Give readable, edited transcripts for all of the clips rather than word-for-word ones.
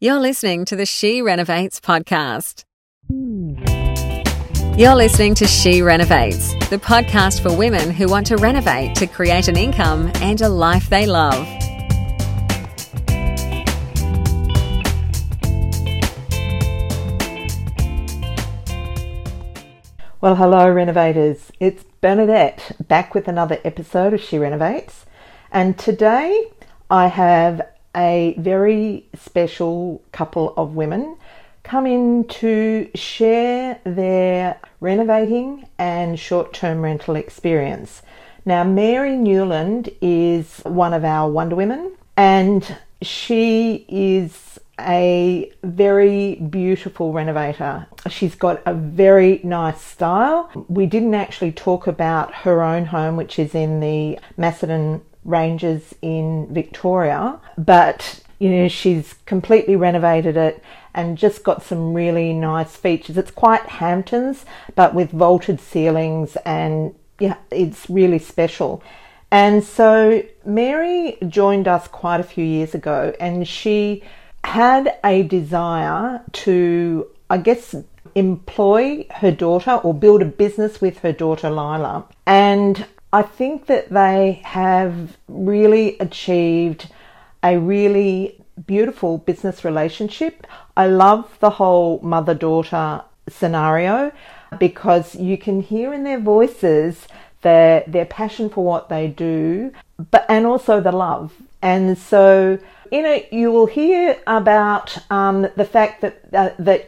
You're listening to the She Renovates podcast. You're listening to She Renovates, the podcast for women who want to renovate to create an income and a life they love. Well, hello, renovators. It's Bernadette back with another episode of She Renovates. And today I have a very special couple of women come in to share their renovating and short-term rental experience. Now, Mary Newland is one of our Wonder Women, and she is a very beautiful renovator. She's got a very nice style. We didn't actually talk about her own home, which is in the Macedon ranges in Victoria, but you know, she's completely renovated it and just got some really nice features. It's quite Hamptons, but with vaulted ceilings, and yeah, it's really special. And so Mary joined us quite a few years ago, and she had a desire to, I guess, employ her daughter or build a business with her daughter Lila, and I think that they have really achieved a really beautiful business relationship. I love the whole mother-daughter scenario because you can hear in their voices their passion for what they do, and also the love. And so, you know, you will hear about the fact that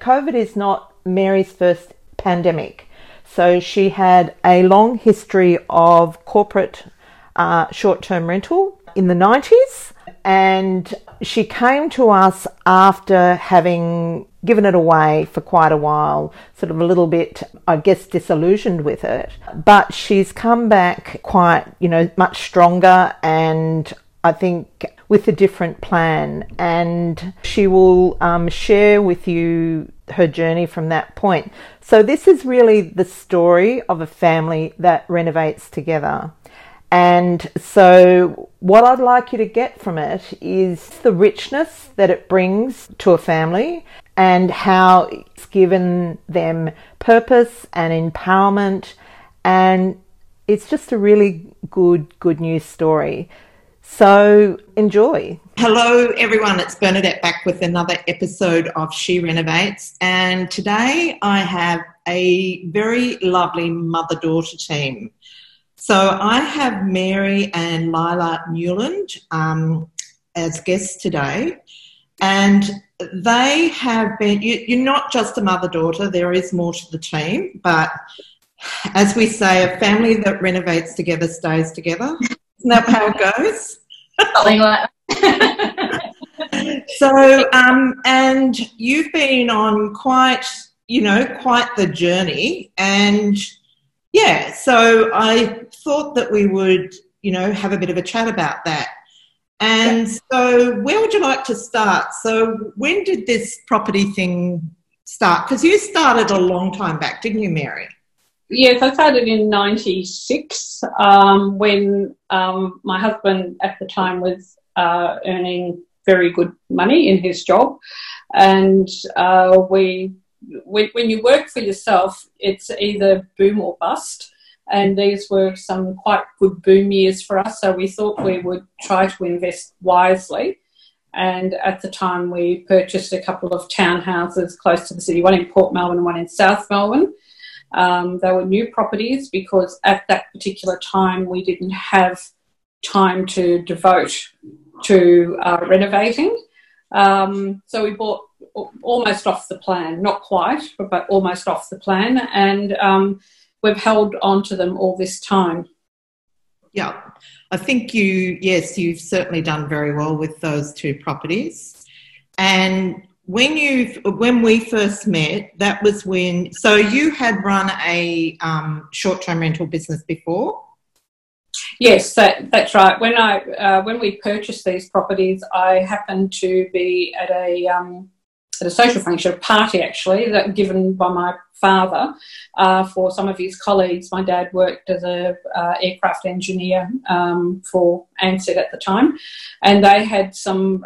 COVID is not Mary's first pandemic. So she had a long history of corporate short-term rental in the 90s, and she came to us after having given it away for quite a while, sort of a little bit, I guess, disillusioned with it. But she's come back quite, you know, much stronger, and I think with a different plan, and she will share with you her journey from that point. So this is really the story of a family that renovates together. And so what I'd like you to get from it is the richness that it brings to a family and how it's given them purpose and empowerment. And it's just a really good news story. So enjoy. Hello everyone, it's Bernadette back with another episode of She Renovates, and today I have a very lovely mother-daughter team. So I have Mary and Lila Newland as guests today, and they have been, you're not just a mother-daughter, there is more to the team, but as we say, a family that renovates together stays together. Isn't that how it goes? Something like that. So, and you've been on quite the journey, and yeah, so I thought that we would, you know, have a bit of a chat about that. And yeah. So where would you like to start? So when did this property thing start? Because you started a long time back, didn't you, Mary? Yes, I started in 96 when my husband at the time was earning very good money in his job, and when you work for yourself, it's either boom or bust, and these were some quite good boom years for us, so we thought we would try to invest wisely. And at the time we purchased a couple of townhouses close to the city, one in Port Melbourne and one in South Melbourne. They were new properties because at that particular time we didn't have time to devote to renovating. So we bought almost off the plan, not quite, but almost off the plan, and we've held on to them all this time. Yeah, I think you've certainly done very well with those two properties. And when we first met, that was when, so you had run a short-term rental business before? Yes, that's right. When we purchased these properties, I happened to be at a social function, a party actually, that given by my father for some of his colleagues. My dad worked as an aircraft engineer for Ansett at the time, and they had some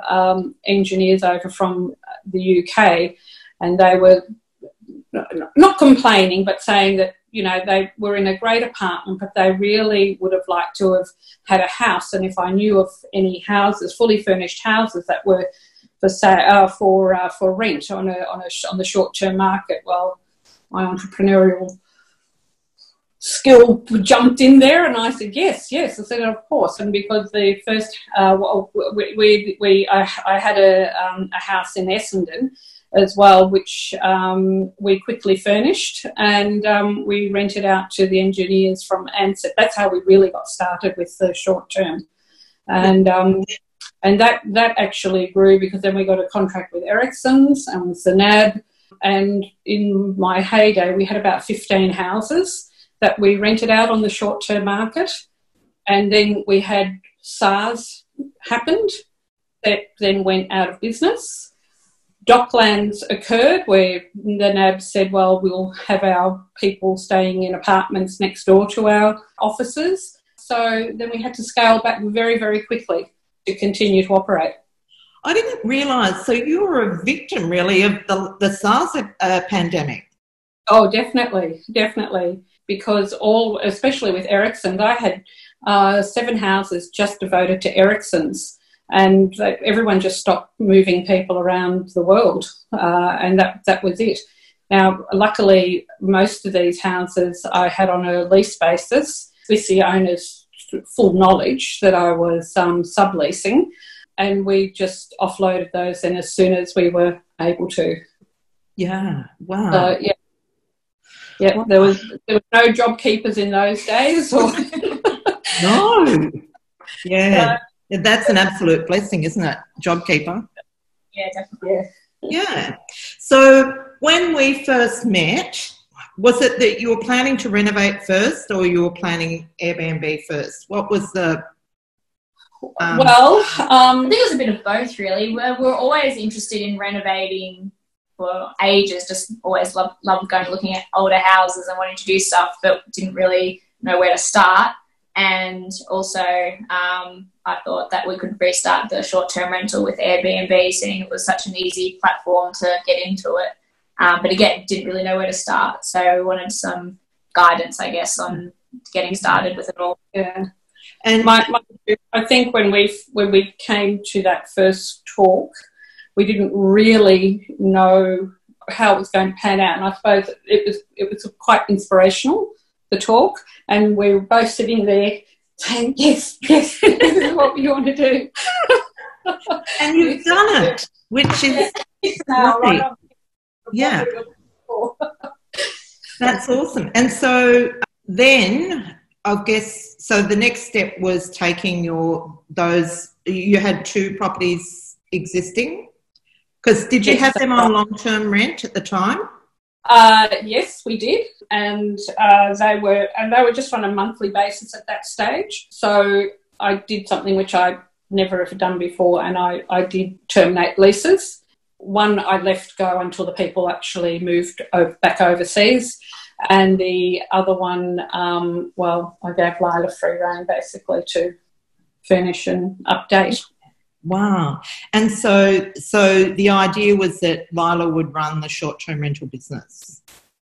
engineers over from the UK, and they were not complaining, but saying that, you know, they were in a great apartment, but they really would have liked to have had a house. And if I knew of any houses, fully furnished houses that were for sale, for rent on the short term market, well, my entrepreneurial skill jumped in there, and I said yes. I said, of course. And because the first, I had a house in Essendon as well, which we quickly furnished, and we rented out to the engineers from Ansett. That's how we really got started with the short term, and that actually grew, because then we got a contract with Ericsson and with the NAB, and in my heyday we had about 15 houses that we rented out on the short term market, and then we had SARS happened, that then went out of business. Docklands occurred, where the NAB said, well, we'll have our people staying in apartments next door to our offices. So then we had to scale back very, very quickly to continue to operate. I didn't realise, so you were a victim really of the SARS pandemic. Oh, definitely. Because especially with Ericsson, I had 7 houses just devoted to Ericsson's. And everyone just stopped moving people around the world, and that was it. Now, luckily, most of these houses I had on a lease basis, with the owner's full knowledge that I was subleasing, and we just offloaded those then as soon as we were able to. Yeah, wow. So, yeah. Wow. There were no JobKeepers in those days. Or no. Yeah. That's an absolute blessing, isn't it, JobKeeper? Yeah, definitely. Yeah. So when we first met, was it that you were planning to renovate first, or you were planning Airbnb first? What was the... I think it was a bit of both, really. We're always interested in renovating for ages, just always loved going looking at older houses and wanting to do stuff, but didn't really know where to start. And also I thought that we could restart the short-term rental with Airbnb, seeing it was such an easy platform to get into it. But again, didn't really know where to start. So we wanted some guidance, I guess, on getting started with it all. Yeah. And I think when we came to that first talk, we didn't really know how it was going to pan out. And I suppose it was quite inspirational, the talk, and we were both sitting there saying, yes, this is what we want to do. And you've done it, which is lovely. Yeah. That's awesome. And so then I guess, so the next step was taking you had 2 properties existing, because did you have them on long-term rent at the time? Yes, we did, and they were just on a monthly basis at that stage. So I did something which I never ever done before, and I did terminate leases. One I left go until the people actually moved back overseas, and the other one, I gave Lila free rein basically to furnish and update. Wow. And so the idea was that Lila would run the short-term rental business.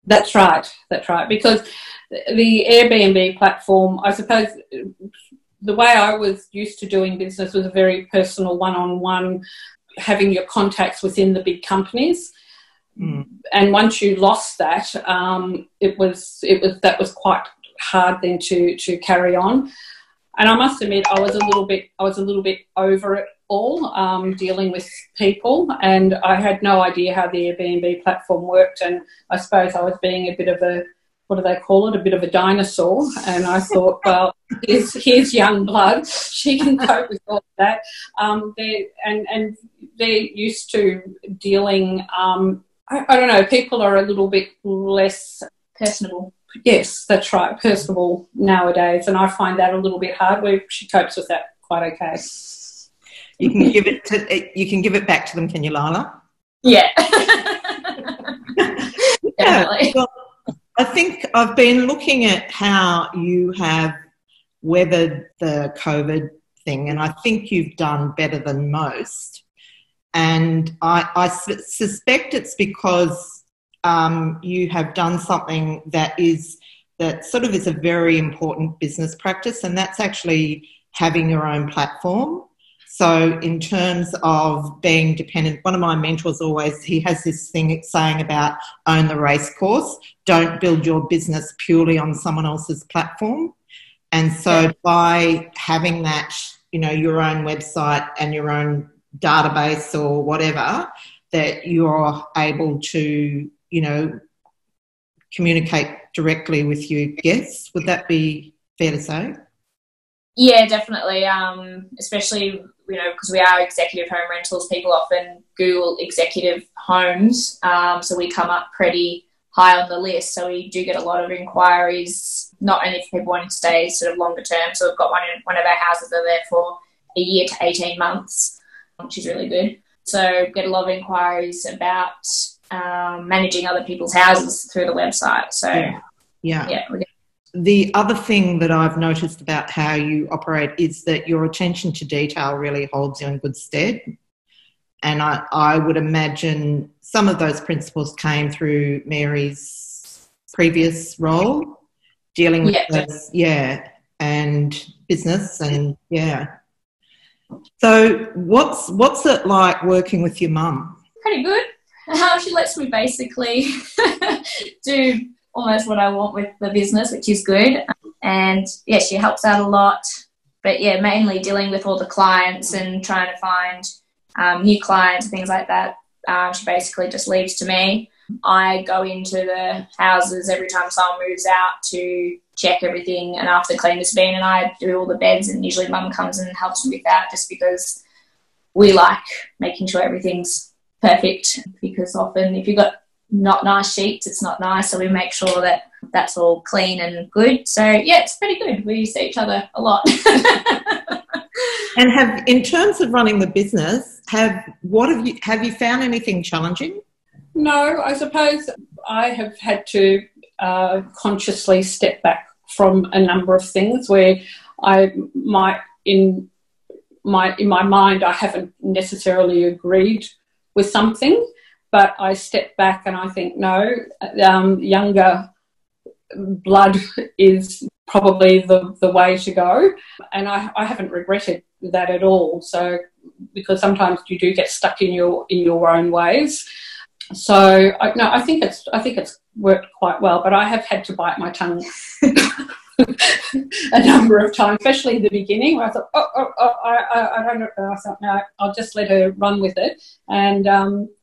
That's right. Because the Airbnb platform, I suppose the way I was used to doing business was a very personal one-on-one, having your contacts within the big companies. Mm. And once you lost that, that was quite hard then to carry on. And I must admit, I was a little bit over it all, dealing with people, and I had no idea how the Airbnb platform worked. And I suppose I was being a bit of a, what do they call it, a bit of a dinosaur. And I thought, well, here's young blood; she can cope with all of that. They're used to dealing. I don't know. People are a little bit less personable. Yes, that's right, personable nowadays, and I find that a little bit hard. She copes with that quite okay. You can give it back to them, can you, Lila? Yeah. Definitely. Well, I think I've been looking at how you have weathered the COVID thing, and I think you've done better than most. And I suspect it's because you have done something that sort of is a very important business practice, and that's actually having your own platform. So in terms of being dependent, one of my mentors always, he has this thing saying about own the race course, don't build your business purely on someone else's platform. And so by having that, you know, your own website and your own database or whatever, that you're able to, you know, communicate directly with your guests. Would that be fair to say? Yeah, definitely. Especially, you know, because we are executive home rentals, people often Google executive homes, so we come up pretty high on the list. So we do get a lot of inquiries, not only for people wanting to stay sort of longer term. So we've got one of our houses that are there for a year to 18 months, which is really good. So get a lot of inquiries about managing other people's houses through the website. So yeah. The other thing that I've noticed about how you operate is that your attention to detail really holds you in good stead. And I would imagine some of those principles came through Mary's previous role, dealing with and business and So what's it like working with your mum? Pretty good. She lets me basically do almost what I want with the business, which is good. And yeah, she helps out a lot. But yeah, mainly dealing with all the clients and trying to find new clients, things like that. She basically just leaves to me. I go into the houses every time someone moves out to check everything, and after the cleaner's been, and I do all the beds, and usually mum comes and helps me with that, just because we like making sure everything's perfect, because often if you've got not nice sheets, it's not nice, so we make sure that that's all clean and good. So yeah, it's pretty good. We see each other a lot. And in terms of running the business, have you found anything challenging? No, I suppose I have had to consciously step back from a number of things where I might, in my mind, I haven't necessarily agreed with something, but I step back and I think, no, younger blood is probably the way to go. And I haven't regretted that at all. So, because sometimes you do get stuck in your own ways. So I think it's worked quite well, but I have had to bite my tongue a number of times, especially in the beginning, where I thought, I don't know. I thought, no, I'll just let her run with it. And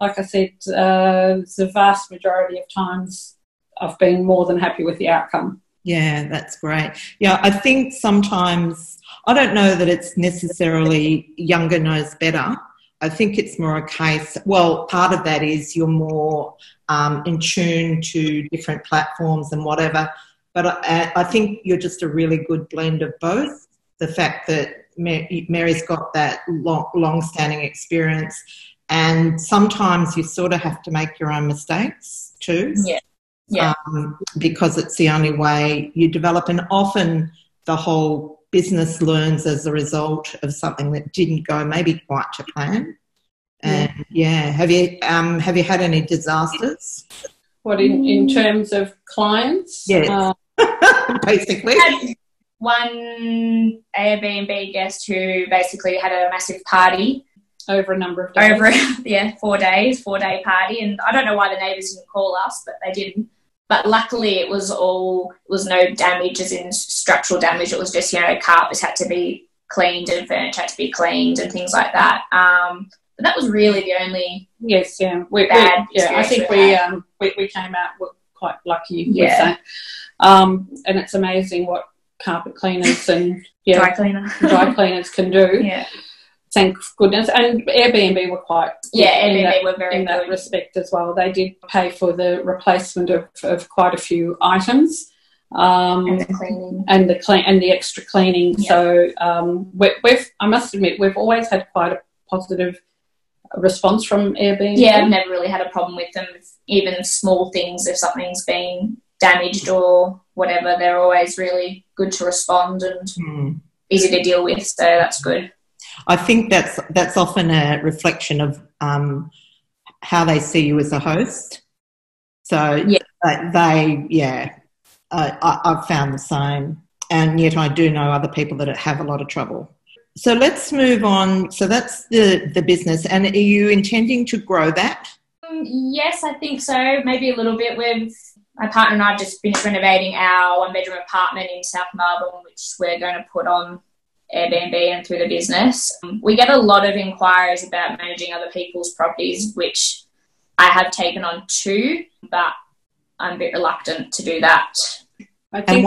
like I said, the vast majority of times I've been more than happy with the outcome. Yeah, that's great. Yeah, I think sometimes, I don't know that it's necessarily younger knows better. I think it's more a case, well, part of that is you're more in tune to different platforms and whatever, but I think you're just a really good blend of both. The fact that Mary's got that long-standing experience, and sometimes you sort of have to make your own mistakes too. Yeah. Because it's the only way you develop, and often the whole business learns as a result of something that didn't go maybe quite to plan. And have you had any disasters? What in terms of clients? Yes, basically. I had one Airbnb guest who basically had a massive party over a number of days. 4-day party, and I don't know why the neighbours didn't call us, but they didn't. But luckily it was no damage, as in structural damage. It was just, you know, carpets had to be cleaned and furniture had to be cleaned and things like that. But that was really the only bad experience. I think we came out quite lucky with that. And it's amazing what carpet cleaners and dry cleaners can do. Yeah. Thank goodness. And Airbnb were quite good in that respect as well. They did pay for the replacement of quite a few items. And the cleaning. And the extra cleaning. Yeah. So I must admit, we've always had quite a positive response from Airbnb. Yeah, I've never really had a problem with them. Even small things, if something's been damaged or whatever, they're always really good to respond and easy to deal with. So that's good. I think that's often a reflection of how they see you as a host. So I've found the same, and yet I do know other people that have a lot of trouble. So let's move on. So that's the business, and are you intending to grow that? Yes, I think so. Maybe a little bit. With my partner and I have just finished renovating our one-bedroom apartment in South Melbourne, which we're going to put on Airbnb and through the business. We get a lot of inquiries about managing other people's properties, which I have taken on too, but I'm a bit reluctant to do that. I think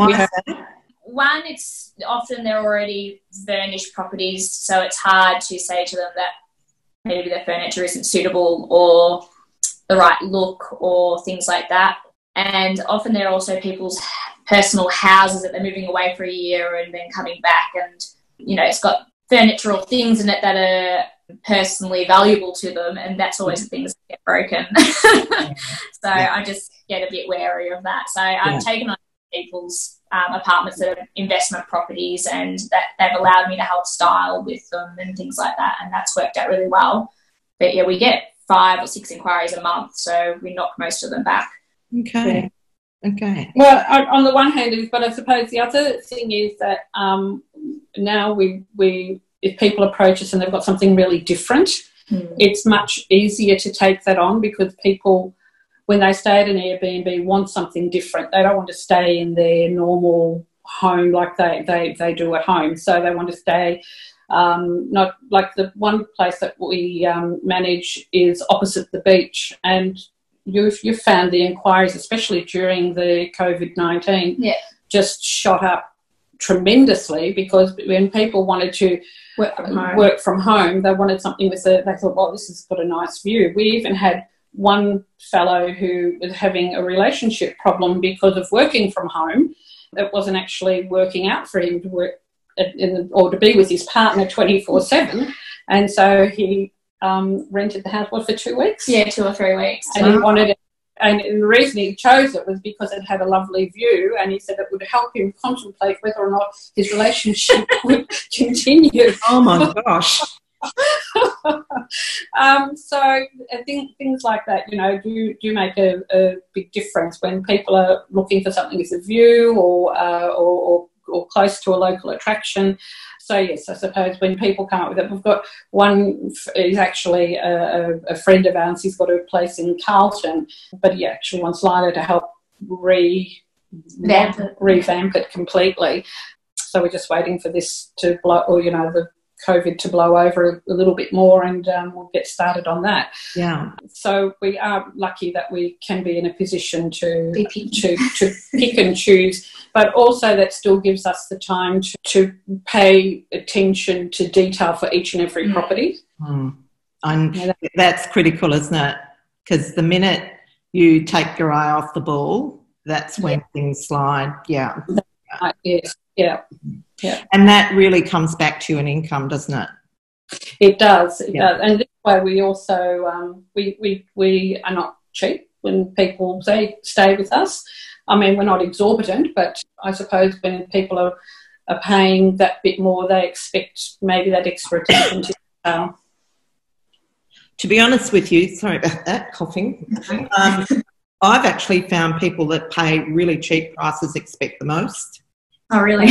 one, it's often they're already furnished properties, so it's hard to say to them that maybe their furniture isn't suitable or the right look or things like that. And often they're also people's personal houses that they're moving away for a year and then coming back, and you know, it's got furniture or things in it that are personally valuable to them, and that's always the things that get broken. I just get a bit wary of that. So I've taken on people's apartments that are investment properties, and that they've allowed me to help style with them and things like that, and that's worked out really well. But yeah, we get 5 or 6 inquiries a month, so we knock most of them back. Okay. Yeah. Okay. Well, on the one hand, but I suppose the other thing is that now we if people approach us and they've got something really different, it's much easier to take that on, because people, when they stay at an Airbnb, want something different. They don't want to stay in their normal home like they do at home. So they want to stay not like the one place that we manage is opposite the beach, and you've found the inquiries, especially during the COVID-19, just shot up tremendously, because when people wanted to work from home, they wanted something with they thought, well, this has got a nice view. We even had one fellow who was having a relationship problem because of working from home. It wasn't actually working out for him to work or to be with his partner 24/7, and so he rented the house for 2 weeks. Yeah, 2 or 3 weeks. And he wanted it. And the reason he chose it was because it had a lovely view, and he said it would help him contemplate whether or not his relationship would continue. Oh, my gosh. So I think things like that, you know, do make a big difference when people are looking for something with a view or close to a local attraction. So, yes, I suppose when people come up with it, we've got one is actually a friend of ours. He's got a place in Carlton, but he actually wants Lila to help revamp it completely. So we're just waiting for this to blow, or, you know, the COVID to blow over a little bit more, and we'll get started on that. Yeah. So we are lucky that we can be in a position to pick and choose, but also that still gives us the time to pay attention to detail for each and every property. Mm. And that's critical, isn't it? Because the minute you take your eye off the ball, that's when things slide. Yeah. Yes. Yeah. Yeah. And that really comes back to an income, doesn't it? It does. It does. And this way we also we are not cheap when people stay with us. I mean, we're not exorbitant, but I suppose when people are paying that bit more, they expect maybe that extra attention to detail. To be honest with you, sorry about that, coughing. I've actually found people that pay really cheap prices expect the most. Oh, really?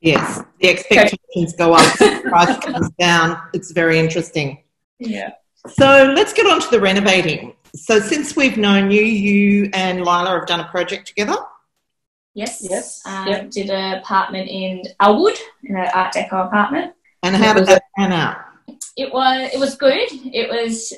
Yes, the expectations go up, the price comes down. It's very interesting. Yeah. So let's get on to the renovating. So since we've known you, you and Lila have done a project together? Yes. Did an apartment in Elwood, in an Art Deco apartment. And how did that pan out? It was good. It was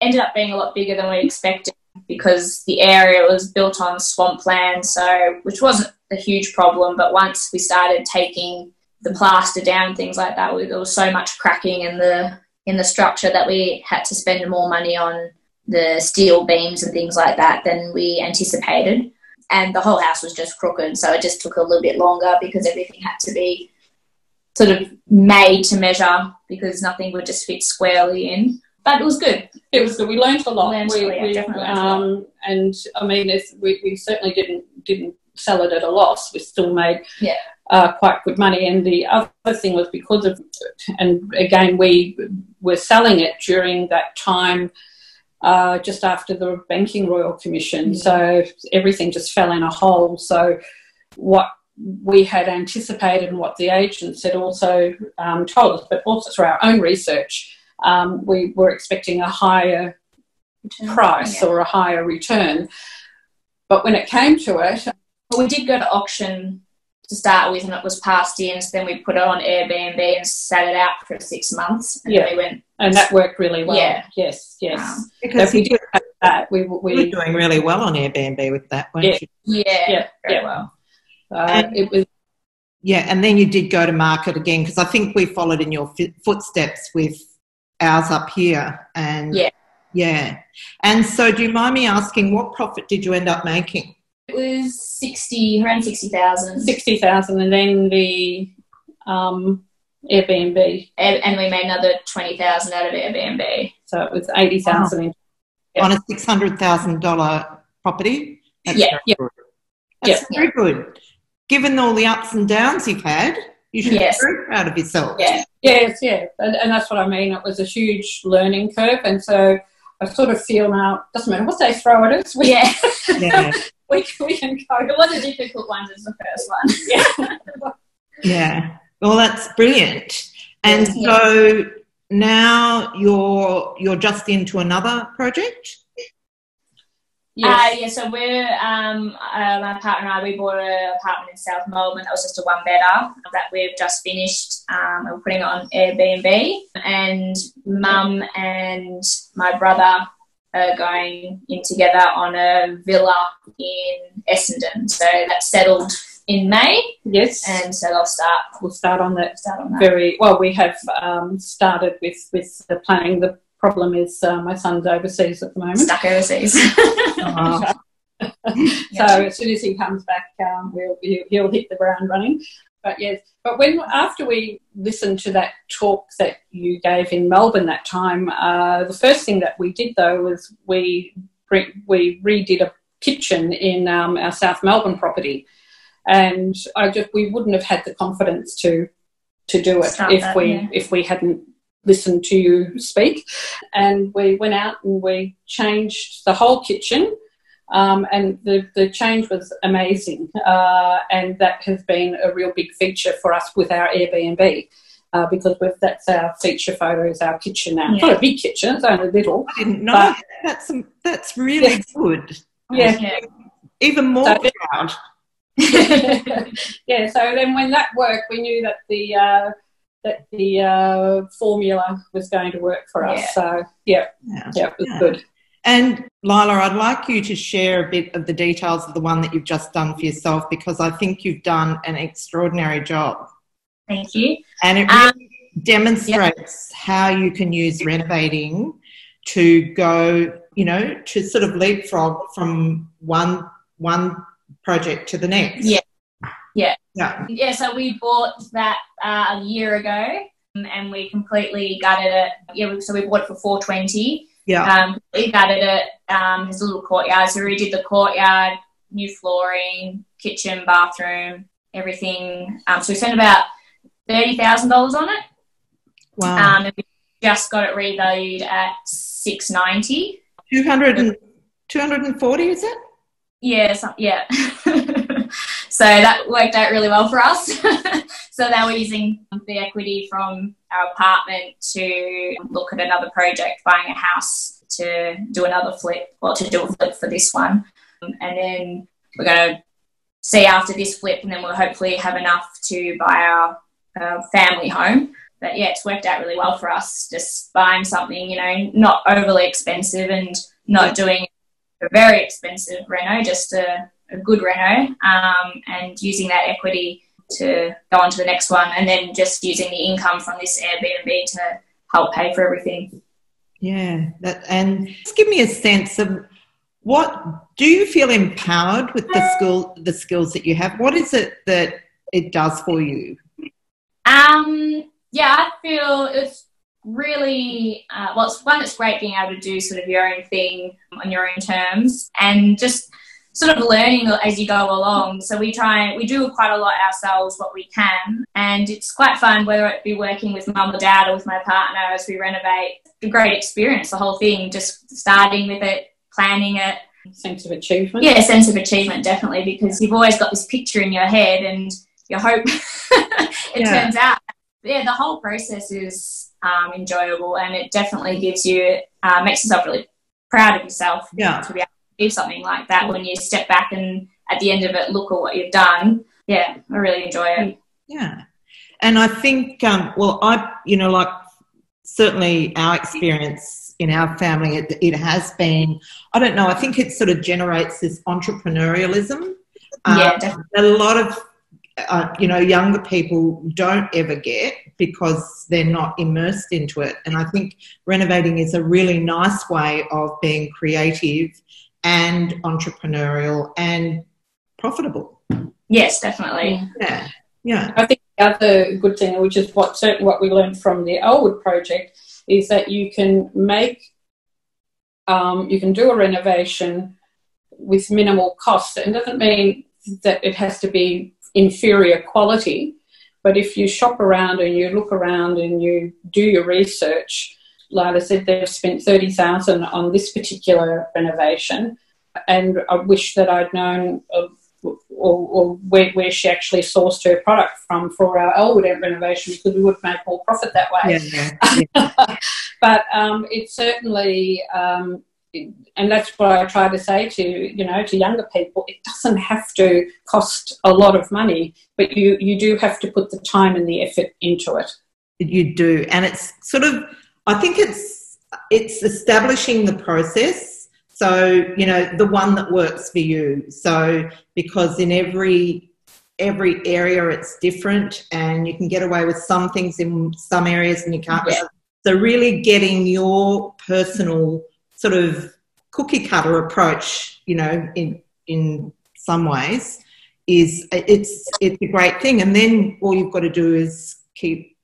ended up being a lot bigger than we expected, because the area was built on swampland, so which wasn't a huge problem, but once we started taking the plaster down, things like that, there was so much cracking in the structure that we had to spend more money on the steel beams and things like that than we anticipated, and the whole house was just crooked, so it just took a little bit longer because everything had to be sort of made to measure, because nothing would just fit squarely in. But it was good. It was good. We learned a lot. We definitely learned a lot. And I mean, we certainly didn't sell it at a loss, we still made quite good money. And the other thing was because of, and again, we were selling it during that time just after the Banking Royal Commission. So everything just fell in a hole. So what we had anticipated and what the agents had also told us, but also through our own research, we were expecting a higher price or a higher return. But when it came to it... Well, we did go to auction to start with and it was passed in, so then we put it on Airbnb and sat it out for 6 months. And we went... And that worked really well. Yes. Because we did have that. We were doing really well on Airbnb with that, weren't you? Very well. It was... Yeah, and then you did go to market again because I think we followed in your footsteps with ours up here. And and so do you mind me asking what profit did you end up making? It was around 60,000. 60,000 and then the Airbnb. And we made another 20,000 out of Airbnb. So it was 80,000. Wow. Yep. On a $600,000 property? That's very good. Given all the ups and downs you've had, you should be very proud of yourself. And that's what I mean. It was a huge learning curve and so I sort of feel now, doesn't matter what they throw at us. We can go. It was a difficult one as the first one. Well, that's brilliant. And so now you're just into another project? So we're my partner and I, we bought an apartment in South Melbourne that was just a one-bedder that we've just finished. We're putting it on Airbnb and Mum and my brother are going in together on a villa in Essendon. So that's settled in May. Yes. And so we'll start on that. We have started with the planning. The problem is my son's overseas at the moment. Stuck overseas. So as soon as he comes back, he'll hit the ground running. But yes, but after we listened to that talk that you gave in Melbourne that time, the first thing that we did though was we redid a kitchen in our South Melbourne property, and we wouldn't have had the confidence to do it if we hadn't listened to you speak. And we went out and we changed the whole kitchen. And the change was amazing, and that has been a real big feature for us with our Airbnb because that's our feature photo is our kitchen now. It's not a big kitchen, it's only little. I didn't know. That's really good. Even more proud. So then when that worked, we knew that the formula was going to work for us. So, it was good. And Lila, I'd like you to share a bit of the details of the one that you've just done for yourself because I think you've done an extraordinary job. Thank you. And it really demonstrates how you can use renovating to go, to sort of leapfrog from one project to the next. So we bought that a year ago and we completely gutted it. So we bought it for 420. We gutted it, his little courtyard. So we redid the courtyard, new flooring, kitchen, bathroom, everything. So we spent about $30,000 on it. Wow. And we just got it revalued at $690. 240, is it? So that worked out really well for us. So now we're using the equity from our apartment to look at another project, buying a house to do another flip, or to do a flip for this one. And then we're going to see after this flip and then we'll hopefully have enough to buy our family home. But, it's worked out really well for us, just buying something, not overly expensive and not doing a very expensive reno, just a good reno, and using that equity to go on to the next one and then just using the income from this Airbnb to help pay for everything. And just give me a sense of what do you feel empowered with the skills that you have? What is it that it does for you? I feel it's really, it's great being able to do sort of your own thing on your own terms and just sort of learning as you go along. So we do quite a lot ourselves, what we can, and it's quite fun, whether it be working with mum or dad or with my partner as we renovate. It's a great experience, the whole thing, just starting with it, planning it. Sense of achievement. Yeah, sense of achievement, definitely, because you've always got this picture in your head and you hope turns out. But yeah, the whole process is enjoyable, and it definitely gives you, makes yourself really proud of yourself to be able to do something like that when you step back and at the end of it look at what you've done. Yeah, I really enjoy it. Yeah. And I think, certainly our experience in our family, it has been, I don't know, I think it sort of generates this entrepreneurialism. A lot of, younger people don't ever get because they're not immersed into it. And I think renovating is a really nice way of being creative and entrepreneurial and profitable. Yes, definitely. Yeah. I think the other good thing, which is what we learned from the Elwood project, is that you can make, you can do a renovation with minimal cost. And it doesn't mean that it has to be inferior quality, but if you shop around and you look around and you do your research, Lila said they've spent $30,000 on this particular renovation, and I wish that I'd known of, or where she actually sourced her product from for our Elwood renovation, because we would make more profit that way. Yeah. But it's certainly, and that's what I try to say to younger people, it doesn't have to cost a lot of money, but you do have to put the time and the effort into it. You do, and it's sort of, I think it's establishing the process. So, the one that works for you. So, because in every area it's different, and you can get away with some things in some areas and you can't. Yeah. So really getting your personal sort of cookie cutter approach, in some ways is it's a great thing. And then all you've got to do is keep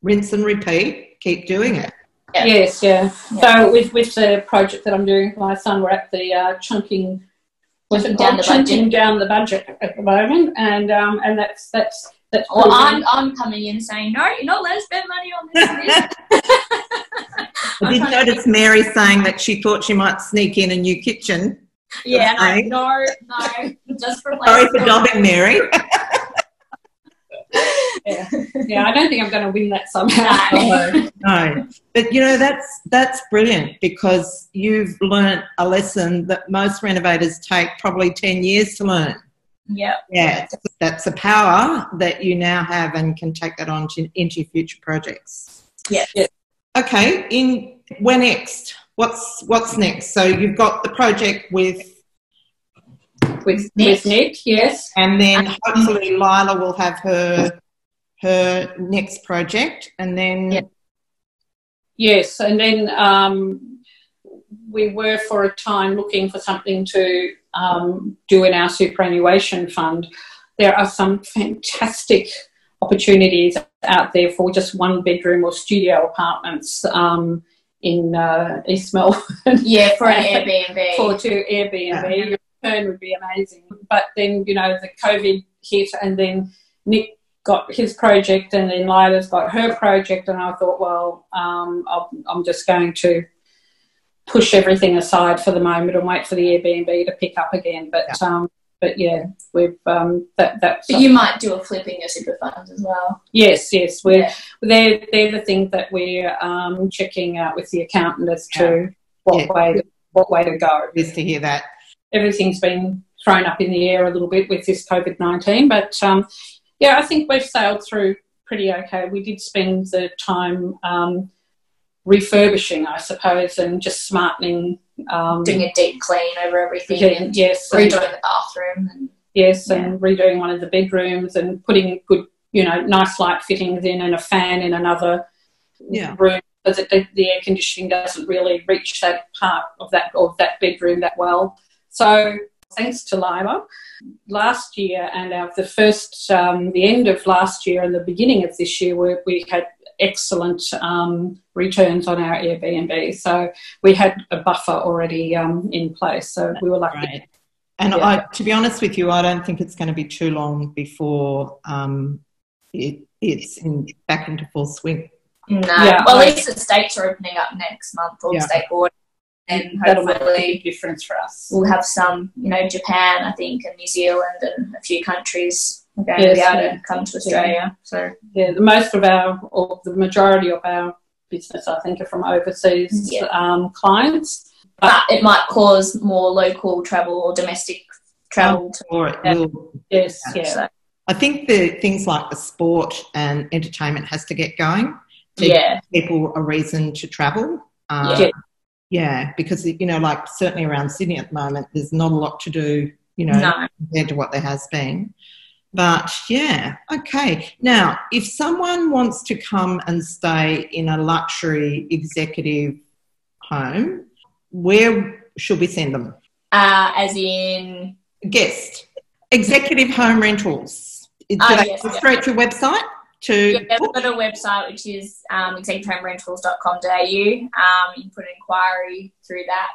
rinse and repeat, keep doing it. Yeah. Yes, So with the project that I'm doing for my son, we're at the chunking down the budget at the moment, and that's. Well, I'm coming in saying no, you're not allowed to spend money on this. I did notice Mary saying that she thought she might sneak in a new kitchen. Yeah, no, just for sorry for dobbing, Mary. Yeah, I don't think I'm going to win that somehow. No. But, that's brilliant, because you've learnt a lesson that most renovators take probably 10 years to learn. Yeah. Yeah, that's a power that you now have and can take that on into your future projects. Yeah. Okay, where next? What's next? So you've got the project with Nick, yes. And then hopefully Lila will have her next project, and then... Yep. Yes, and then we were for a time looking for something to do in our superannuation fund. There are some fantastic opportunities out there for just one-bedroom or studio apartments in East Melbourne. Yeah, for an Airbnb. Your return would be amazing. But then, the COVID hit, and then Nick got his project, and then Lila's got her project, and I thought, well, I'm just going to push everything aside for the moment and wait for the Airbnb to pick up again. But we've that's. But you might do a flip in your super fund as well. Yes, they're the things that we're checking out with the accountant as to what way to go. Just to hear that everything's been thrown up in the air a little bit with this COVID-19, but. Yeah, I think we've sailed through pretty okay. We did spend the time refurbishing, I suppose, and just smartening. Doing a deep clean over everything. Redoing the bathroom. And redoing one of the bedrooms and putting good, nice light fittings in, and a fan in another room, so that the air conditioning doesn't really reach that part of that bedroom that well. So... Thanks to Lila, last year and the end of last year and the beginning of this year, we had excellent returns on our Airbnb. So we had a buffer already in place. So we were lucky. Right. And yeah. To be honest with you, I don't think it's going to be too long before it's back into full swing. No. Yeah. Well, at least the states are opening up next month, all the state board. And that'll make a big difference for us. We'll have some, you know, Japan, I think, and New Zealand and a few countries are going to be able to come to Australia. So the majority of our business, I think, are from overseas clients. But it might cause more local travel or domestic travel. Or it will. Yes, yeah. So. I think the things like the sport and entertainment has to get going to give people a reason to travel. Yeah, because, you know, like certainly around Sydney at the moment, there's not a lot to do, you know, compared to what there has been. But, yeah, okay. Now, if someone wants to come and stay in a luxury executive home, where should we send them? As in? Guest. Executive Home Rentals. Go straight to your website? We've got a website which is executivehomerentals.com.au. You can put an inquiry through that.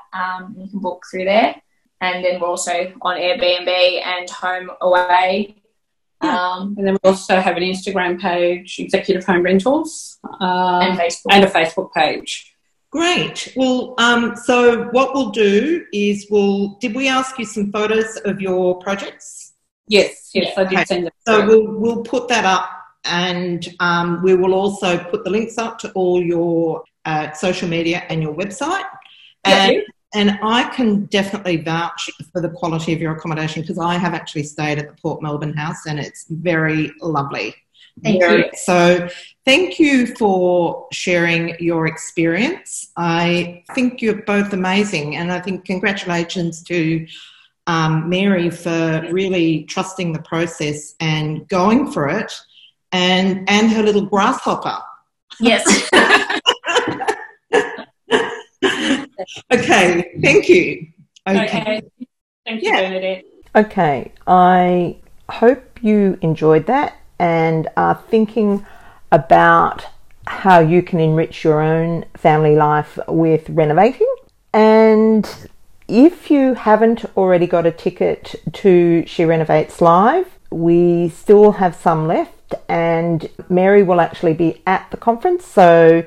You can book through there. And then we're also on Airbnb and Home Away. And then we also have an Instagram page, Executive Home Rentals, and a Facebook page. Great. Well, so what we'll do is did we ask you some photos of your projects? Yes, I did send them. So we'll put that up. And we will also put the links up to all your social media and your website. And I can definitely vouch for the quality of your accommodation because I have actually stayed at the Port Melbourne house and it's very lovely. Thank you. So thank you for sharing your experience. I think you're both amazing, and I think congratulations to Mary for really trusting the process and going for it. And her little grasshopper. Yes. Okay, thank you. Okay. Thank you, Bernadette. Okay, I hope you enjoyed that and are thinking about how you can enrich your own family life with renovating. And if you haven't already got a ticket to She Renovates Live, we still have some left. And Mary will actually be at the conference. So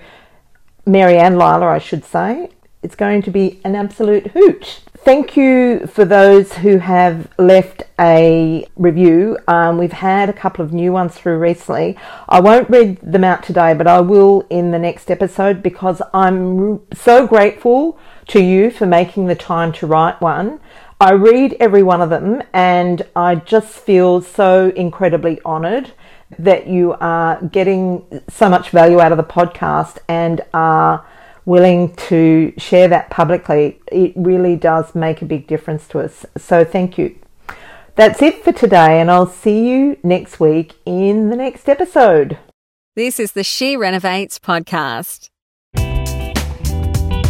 Mary and Lila, I should say, it's going to be an absolute hoot. Thank you for those who have left a review. We've had a couple of new ones through recently. I won't read them out today, but I will in the next episode because I'm so grateful to you for making the time to write one. I read every one of them and I just feel so incredibly honoured that you are getting so much value out of the podcast and are willing to share that publicly. It really does make a big difference to us. So thank you. That's it for today, and I'll see you next week in the next episode. This is the She Renovates podcast.